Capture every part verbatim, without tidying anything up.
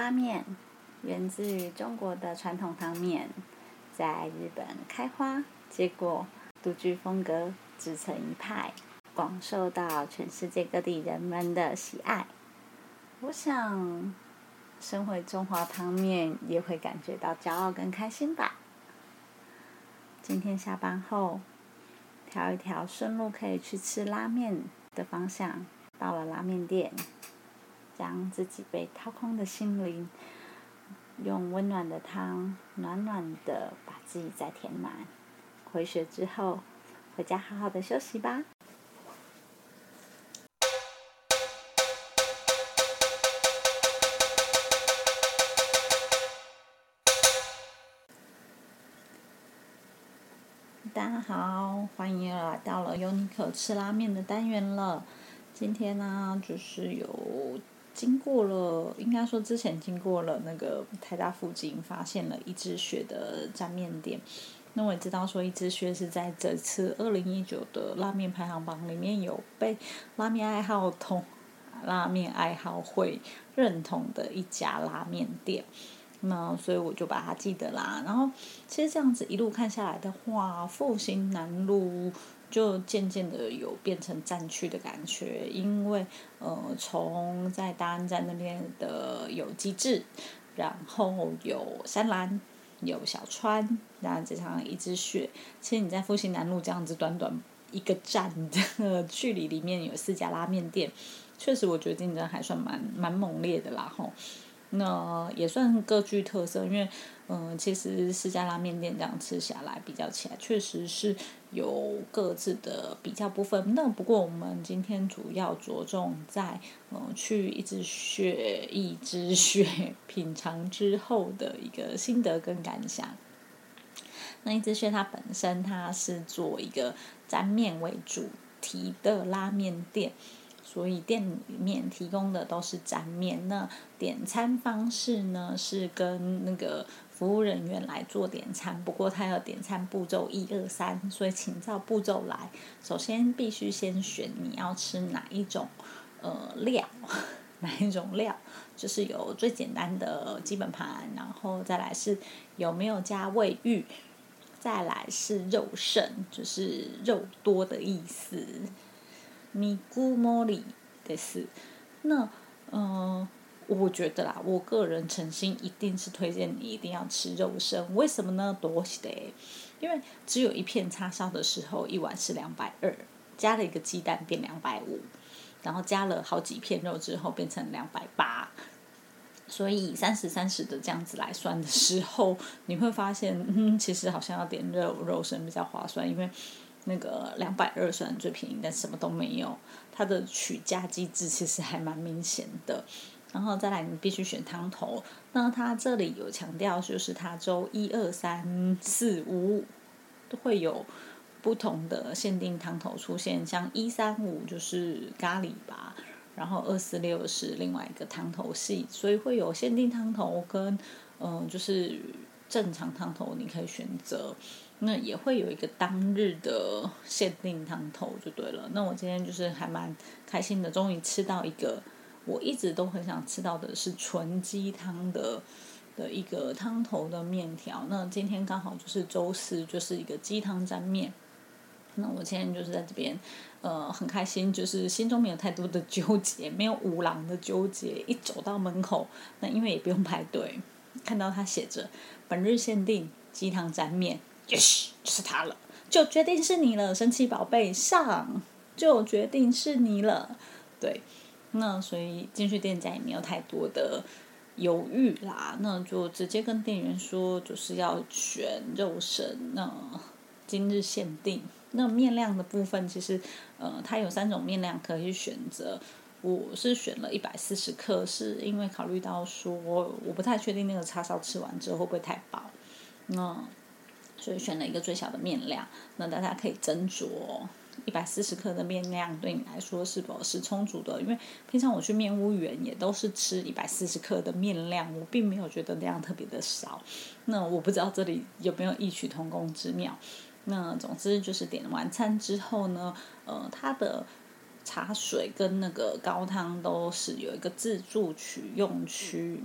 发面源自于中国的传统汤面，在日本开花，结果独具风格，自成一派，广受到全世界各地人们的喜爱。我想身为中华汤面也会感觉到骄傲跟开心吧。今天下班后挑一条顺路可以去吃拉面的方向，到了拉面店，将自己被掏空的心灵用温暖的汤暖暖的把自己再填满。回血之后回家好好的休息吧。大家好，欢迎来到了优尼可吃拉面的单元了。今天呢，就是有经过了，应该说之前经过了那个台大附近，发现了一枝雪的沾面店。那我也知道说一枝雪是在这次二零一九的拉面排行榜里面有被拉面爱好同拉面爱好会认同的一家拉面店。那所以我就把它记得啦。然后其实这样子一路看下来的话，复兴南路就渐渐的有变成战区的感觉，因为呃，从在大安站那边的有机制，然后有山岚，有小川，然后再加上一枝雪，其实你在复兴南路这样子短短一个站的距离里面有四家拉面店，确实我觉得竞争还算蛮蛮猛烈的啦吼。那也算各具特色，因为嗯、呃，其实四家拉面店这样吃下来比较起来，确实是有各自的比较部分。那不过我们今天主要着重在嗯、呃、去一枝雪一枝雪品尝之后的一个心得跟感想。那一枝雪它本身它是做一个沾面为主题的拉面店。所以店里面提供的都是沾面，那点餐方式呢是跟那个服务人员来做点餐，不过它有点餐步骤一二三，所以请照步骤来。首先必须先选你要吃哪一种呃料，哪一种料，就是有最简单的基本盘，然后再来是有没有加卫浴，再来是肉剩，就是肉多的意思。米古莫里的是，那嗯、呃，我觉得啦，我个人诚心一定是推荐你一定要吃肉身，为什么呢？多的，因为只有一片叉烧的时候，一碗是两百二，加了一个鸡蛋变两百五，然后加了好几片肉之后变成两百八，所以三十三十的这样子来算的时候，你会发现，嗯，其实好像要点肉肉身比较划算，因为。那个两百二虽然最便宜，但什么都没有。它的取价机制其实还蛮明显的。然后再来，你必须选汤头。那它这里有强调，就是它周一、二、三、四、五都会有不同的限定汤头出现。像一、三、五就是咖喱吧，然后二、四、六是另外一个汤头系，所以会有限定汤头跟嗯、呃，就是正常汤头你可以选择。那也会有一个当日的限定汤头就对了。那我今天就是还蛮开心的，终于吃到一个我一直都很想吃到的是纯鸡汤的的一个汤头的面条。那今天刚好就是周四，就是一个鸡汤沾面。那我今天就是在这边呃很开心，就是心中没有太多的纠结，没有五郎的纠结。一走到门口，那因为也不用排队，看到他写着本日限定鸡汤沾面。Yes, 就是他了，就决定是你了，神奇宝贝上，就决定是你了。对，那所以进去店家也没有太多的犹豫啦，那就直接跟店员说，就是要选肉身，那今日限定。那面量的部分，其实呃，它有三种面量可以选择。我是选了一百四十克，是因为考虑到说，我不太确定那个叉烧吃完之后会不会太饱。那所以选了一个最小的面量，那大家可以斟酌一百四十克的面量对你来说是否是充足的，因为平常我去面屋园也都是吃一百四十克的面量，我并没有觉得那样特别的少。那我不知道这里有没有异曲同工之妙。那总之就是点完餐之后呢，呃，它的茶水跟那个高汤都是有一个自助取用区，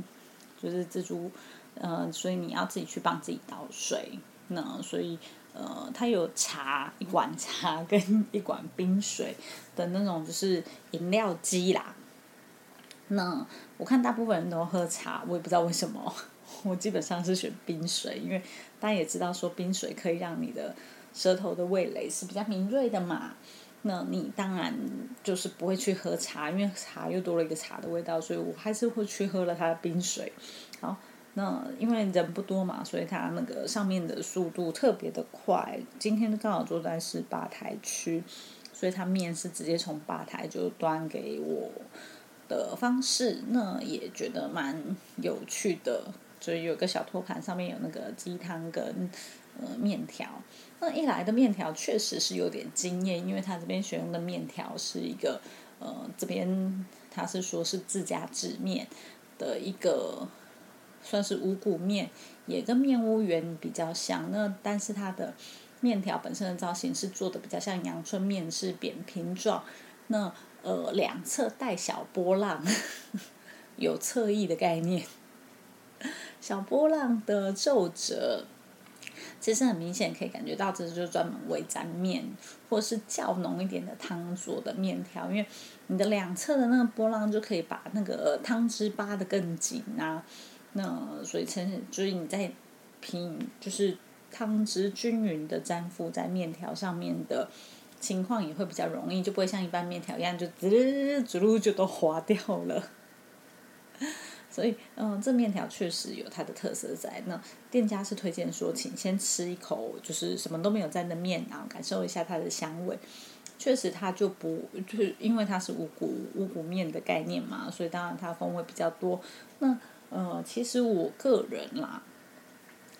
就是蜘蛛，呃，所以你要自己去帮自己倒水。那所以呃，它有茶，一碗茶跟一碗冰水的那种就是饮料机啦。那我看大部分人都喝茶，我也不知道为什么，我基本上是选冰水，因为大家也知道说冰水可以让你的舌头的味蕾是比较敏锐的嘛。那你当然就是不会去喝茶，因为茶又多了一个茶的味道，所以我还是会去喝了它的冰水。好，那因为人不多嘛，所以它那个上面的速度特别的快。今天刚好坐在是吧台区，所以它面是直接从吧台就端给我的方式，那也觉得蛮有趣的。就有个小托盘，上面有那个鸡汤跟呃面条。那一来的面条确实是有点惊艳，因为他这边选用的面条是一个呃，这边他是说是自家制面的一个，算是五谷面，也跟面屋园比较像。那但是它的面条本身的造型是做的比较像阳春面，是扁平状。那呃，两侧带小波浪，有侧翼的概念。小波浪的皱褶其实很明显可以感觉到，这就是专门为沾面或是较浓一点的汤做的面条，因为你的两侧的那个波浪就可以把那个汤汁扒得更紧啊。那所以就是你在平就是汤汁均匀的沾附在面条上面的情况也会比较容易，就不会像一般面条一样就滋噜滋噜就都滑掉了。所以嗯，这面条确实有它的特色在。那店家是推荐说请先吃一口就是什么都没有沾的面，然后感受一下它的香味。确实它就不就因为它是五谷五谷面的概念嘛，所以当然它风味比较多。那呃，其实我个人啦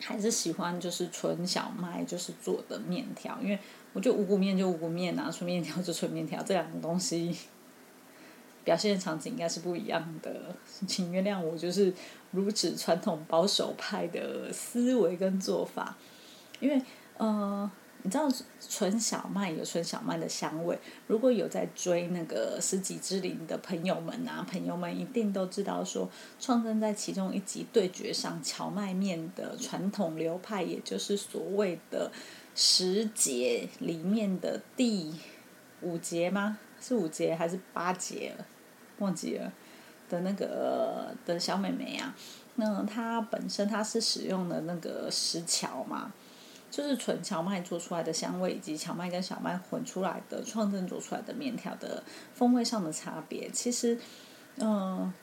还是喜欢就是纯小麦就是做的面条，因为我觉得五谷面就五谷面啊，纯面条就纯面条，这两个东西表现的场景应该是不一样的，请原谅我就是如此传统保守派的思维跟做法。因为呃，你知道纯小麦有纯小麦的香味，如果有在追那个十几之灵的朋友们啊，朋友们一定都知道说创真在其中一集对决上荞麦面的传统流派，也就是所谓的十节里面的第五节吗？是五节还是八节？忘记了的那个的小妹妹啊，那她本身她是使用的那个石荞嘛，就是纯荞麦做出来的香味，以及荞麦跟小麦混出来的创正做出来的面条的风味上的差别。其实嗯、呃，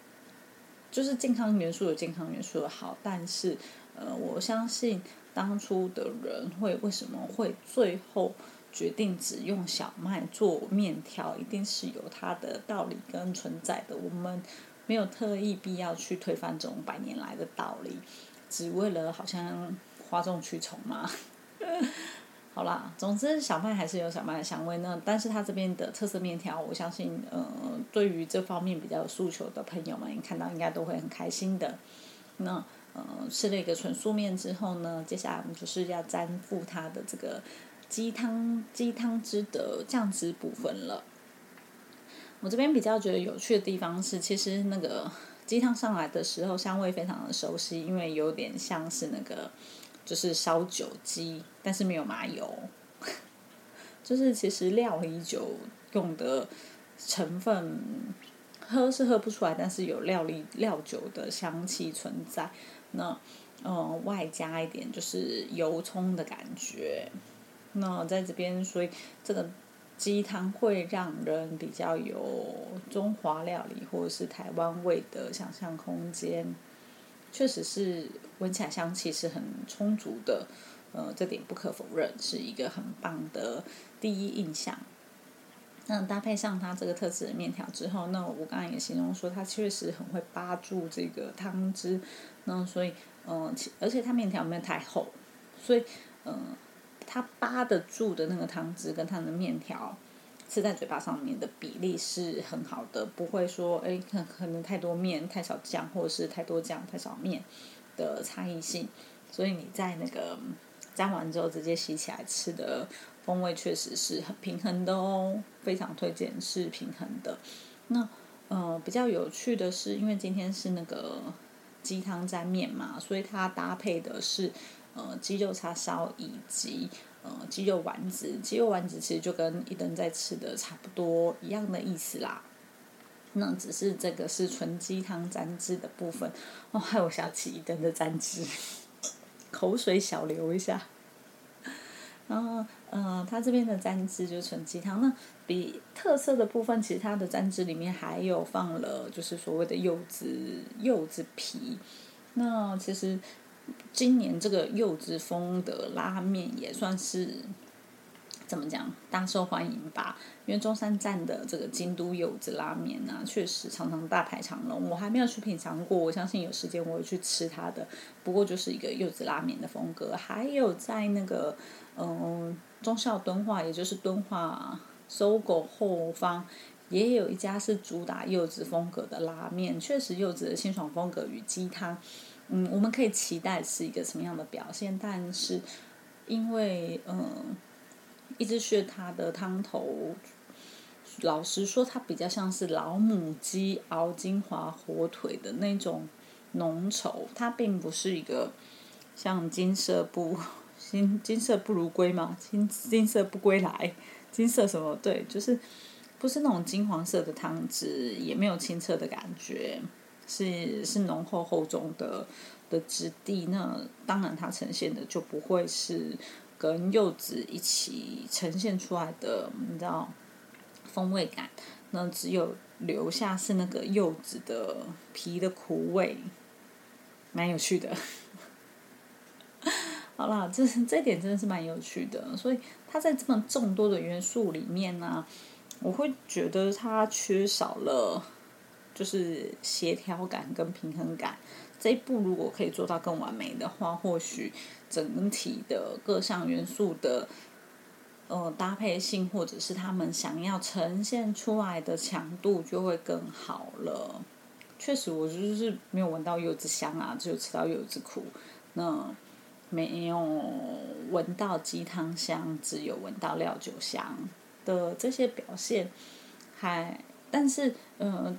就是健康元素有健康元素的好，但是呃，我相信当初的人会为什么会最后决定只用小麦做面条，一定是有它的道理跟存在的。我们没有特意必要去推翻这种百年来的道理，只为了好像哗众取宠嘛。好啦，总之小麦还是有小麦的香味呢，但是它这边的特色面条，我相信呃，对于这方面比较有诉求的朋友们看到应该都会很开心的。那呃，吃了一个纯素面之后呢，接下来我们就是要沾附它的这个鸡汤鸡汤汁的酱汁部分了。我这边比较觉得有趣的地方是，其实那个鸡汤上来的时候香味非常的熟悉，因为有点像是那个就是烧酒鸡，但是没有麻油。就是其实料理酒用的成分喝是喝不出来，但是有料理料酒的香气存在。那呃外加一点就是油葱的感觉。那在这边，所以这个鸡汤会让人比较有中华料理或者是台湾味的想象空间，确实是闻起来香气是很充足的，呃，这点不可否认，是一个很棒的第一印象。那搭配上它这个特制的面条之后，那我刚刚也形容说它确实很会扒住这个汤汁，那所以，呃，而且它面条没有太厚，所以，呃。它扒得住的那个汤汁跟它的面条吃在嘴巴上面的比例是很好的，不会说哎，可能太多面太少酱，或者是太多酱太少面的差异性。所以你在那个沾完之后直接洗起来吃的风味确实是很平衡的哦，非常推荐是平衡的。那呃比较有趣的是，因为今天是那个鸡汤沾面嘛，所以它搭配的是呃鸡肉叉烧以及呃鸡肉丸子。鸡肉丸子其实就跟一灯在吃的差不多一样的意思啦。那只是这个是纯鸡汤沾汁的部分哦，害我想起一灯的沾汁，口水小流一下。然后，呃，它这边的沾汁就是纯鸡汤。那比特色的部分，其实它的沾汁里面还有放了，就是所谓的柚子柚子皮。那其实今年这个柚子风的拉面也算是怎么讲大受欢迎吧？因为中山站的这个京都柚子拉面啊，确实常常大排长龙。我还没有去品尝过，我相信有时间我会去吃它的。不过就是一个柚子拉面的风格，还有在那个。嗯，忠孝敦化，也就是敦化SOGO后方，也有一家是主打柚子风格的拉面。确实，柚子的清爽风格与鸡汤，嗯，我们可以期待是一个什么样的表现。但是，因为嗯，一只血它的汤头，老实说，它比较像是老母鸡熬金华火腿的那种浓稠，它并不是一个像金色布。金, 金色不如归嘛， 金, 金色不归来，金色什么？对，就是不是那种金黄色的汤汁，也没有清澈的感觉，是是浓厚厚重的的质地。那当然，它呈现的就不会是跟柚子一起呈现出来的，你知道风味感。那只有留下是那个柚子的皮的苦味，蛮有趣的。好啦，这这点真的是蛮有趣的，所以它在这么众多的元素里面呢、啊，我会觉得它缺少了就是协调感跟平衡感。这一步如果可以做到更完美的话，或许整体的各项元素的呃搭配性，或者是他们想要呈现出来的强度就会更好了。确实，我就是没有闻到柚子香啊，只有吃到柚子苦。那没有闻到鸡汤香，只有闻到料酒香的这些表现还，但是呃，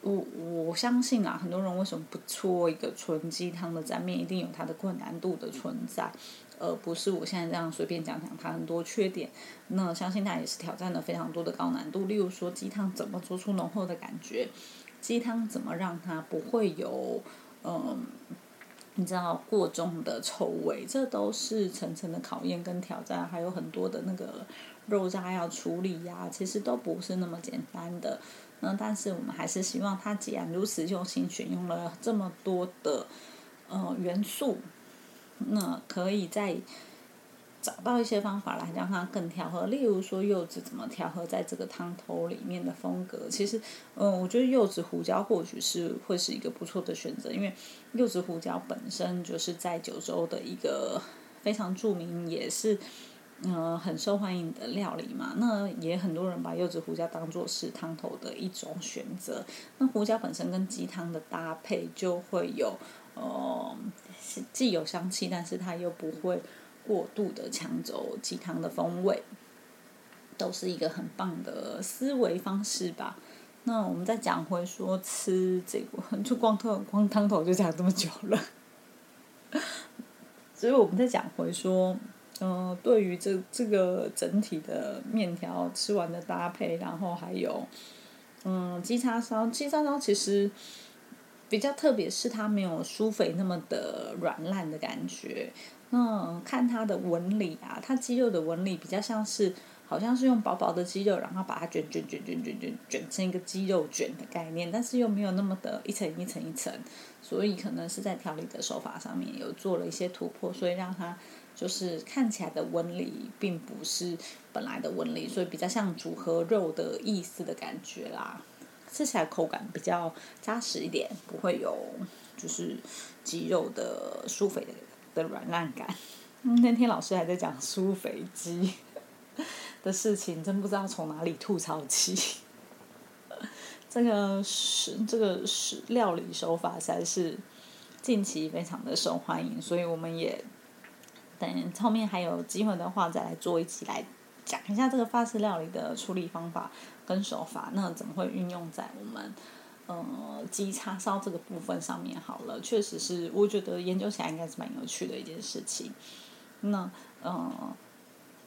我我相信啊，很多人为什么不做一个纯鸡汤的沾面，一定有它的困难度的存在，而不是我现在这样随便讲讲它很多缺点。那相信它也是挑战了非常多的高难度，例如说鸡汤怎么做出浓厚的感觉，鸡汤怎么让它不会有嗯。呃你知道过重的臭味，这都是层层的考验跟挑战，还有很多的那个肉渣要处理呀、啊，其实都不是那么简单的。那但是我们还是希望它既然如此用心选用了这么多的呃元素，那可以再找到一些方法来让它更调和。例如说柚子怎么调和在这个汤头里面的风格，其实嗯，我觉得柚子胡椒或许是会是一个不错的选择，因为柚子胡椒本身就是在九州的一个非常著名，也是、呃、很受欢迎的料理嘛。那也很多人把柚子胡椒当作是汤头的一种选择。那胡椒本身跟鸡汤的搭配就会有呃，既有香气，但是它又不会过度的抢走鸡汤的风味，都是一个很棒的思维方式吧。那我们再讲回说吃这个，就光汤光汤头就讲这么久了，所以我们再讲回说，嗯、呃，对于这这个整体的面条吃完的搭配，然后还有，嗯，鸡叉烧，鸡叉烧其实比较特别，是它没有舒肥那么的软烂的感觉。那看它的纹理啊，它鸡肉的纹理比较像是。好像是用薄薄的鸡肉，然后把它卷卷卷卷卷卷卷成一个鸡肉卷的概念，但是又没有那么的一层一层一层，所以可能是在调理的手法上面有做了一些突破，所以让它就是看起来的纹理并不是本来的纹理，所以比较像组合肉的意思的感觉啦。吃起来口感比较扎实一点，不会有就是鸡肉的酥肥的的软烂感。嗯，那天老师还在讲酥肥鸡。的事情真不知道从哪里吐槽起，这个是这个是料理手法实在是近期非常的受欢迎，所以我们也等后面还有机会的话再来做一期来讲一下这个法式料理的处理方法跟手法，那怎么会运用在我们呃鸡叉烧这个部分上面好了，确实是我觉得研究起来应该是蛮有趣的一件事情。那呃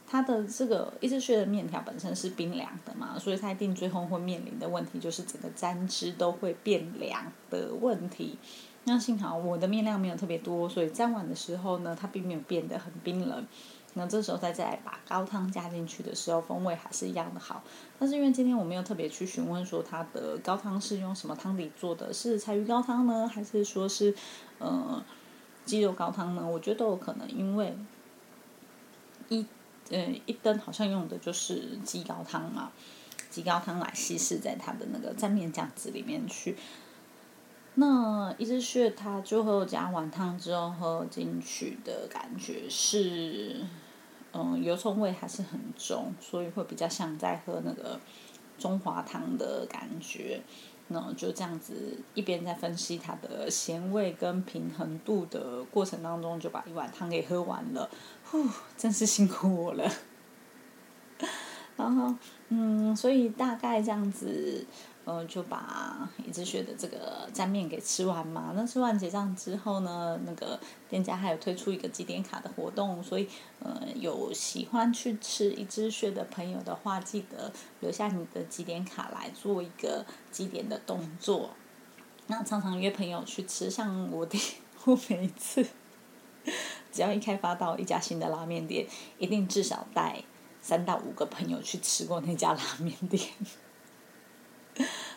它的这个伊势穴的面条本身是冰凉的嘛，所以它一定最后会面临的问题就是整个沾汁都会变凉的问题。那幸好我的面量没有特别多，所以沾碗的时候呢它并没有变得很冰冷。那这时候再再来把高汤加进去的时候风味还是一样的好，但是因为今天我没有特别去询问说它的高汤是用什么汤底做的，是柴鱼高汤呢还是说是呃鸡肉高汤呢，我觉得都有可能，因为一呃一灯好像用的就是鸡高汤嘛，鸡高汤来稀释在它的那个蘸面酱汁里面去。那伊势穴它最后加完汤之后喝进去的感觉是嗯油葱味还是很重，所以会比较像在喝那个中华汤的感觉。那就这样子一边在分析它的咸味跟平衡度的过程当中，就把一碗汤给喝完了，呼，真是辛苦我了。然后嗯，所以大概这样子呃，就把伊势穴的这个蘸面给吃完嘛。那吃完结账之后呢，那个店家还有推出一个几点卡的活动，所以呃，有喜欢去吃伊势穴的朋友的话，记得留下你的几点卡来做一个几点的动作。那常常约朋友去吃，像我的我每一次只要一开发到一家新的拉面店，一定至少带三到五个朋友去吃过那家拉面店。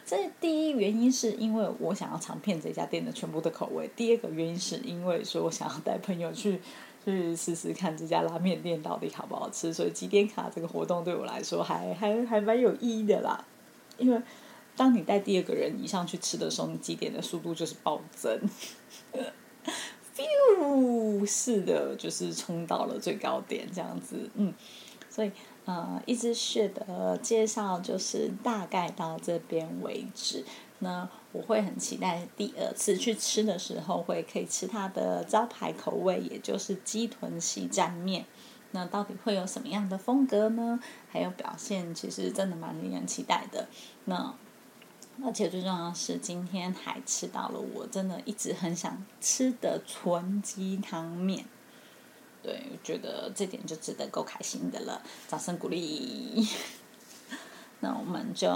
这第一原因是因为我想要尝遍这家店的全部的口味，第二个原因是因为说我想要带朋友去去试试看这家拉面店到底好不好吃，所以几点卡这个活动对我来说还还还蛮有意义的啦。因为当你带第二个人以上去吃的时候，你几点的速度就是暴增，咻，是的，就是冲到了最高点这样子，嗯，所以。呃，伊势穴的介绍就是大概到这边为止。那我会很期待第二次去吃的时候会可以吃它的招牌口味，也就是鸡臀细蘸面。那到底会有什么样的风格呢？还有表现，其实真的蛮令人期待的。那而且最重要的是，今天还吃到了我真的一直很想吃的纯鸡汤面。对，我觉得这点就值得够开心的了，掌声鼓励。那我们就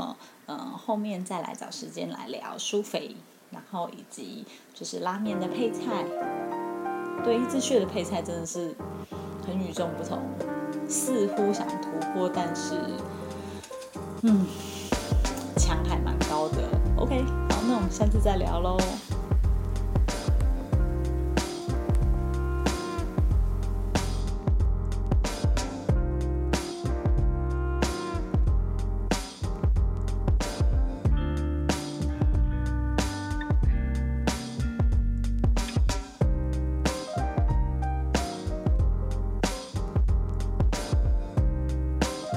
呃后面再来找时间来聊舒肥，然后以及就是拉面的配菜。对，伊势穴的配菜真的是很与众不同，似乎想突破，但是嗯，墙还蛮高的。OK， 好，那我们下次再聊喽。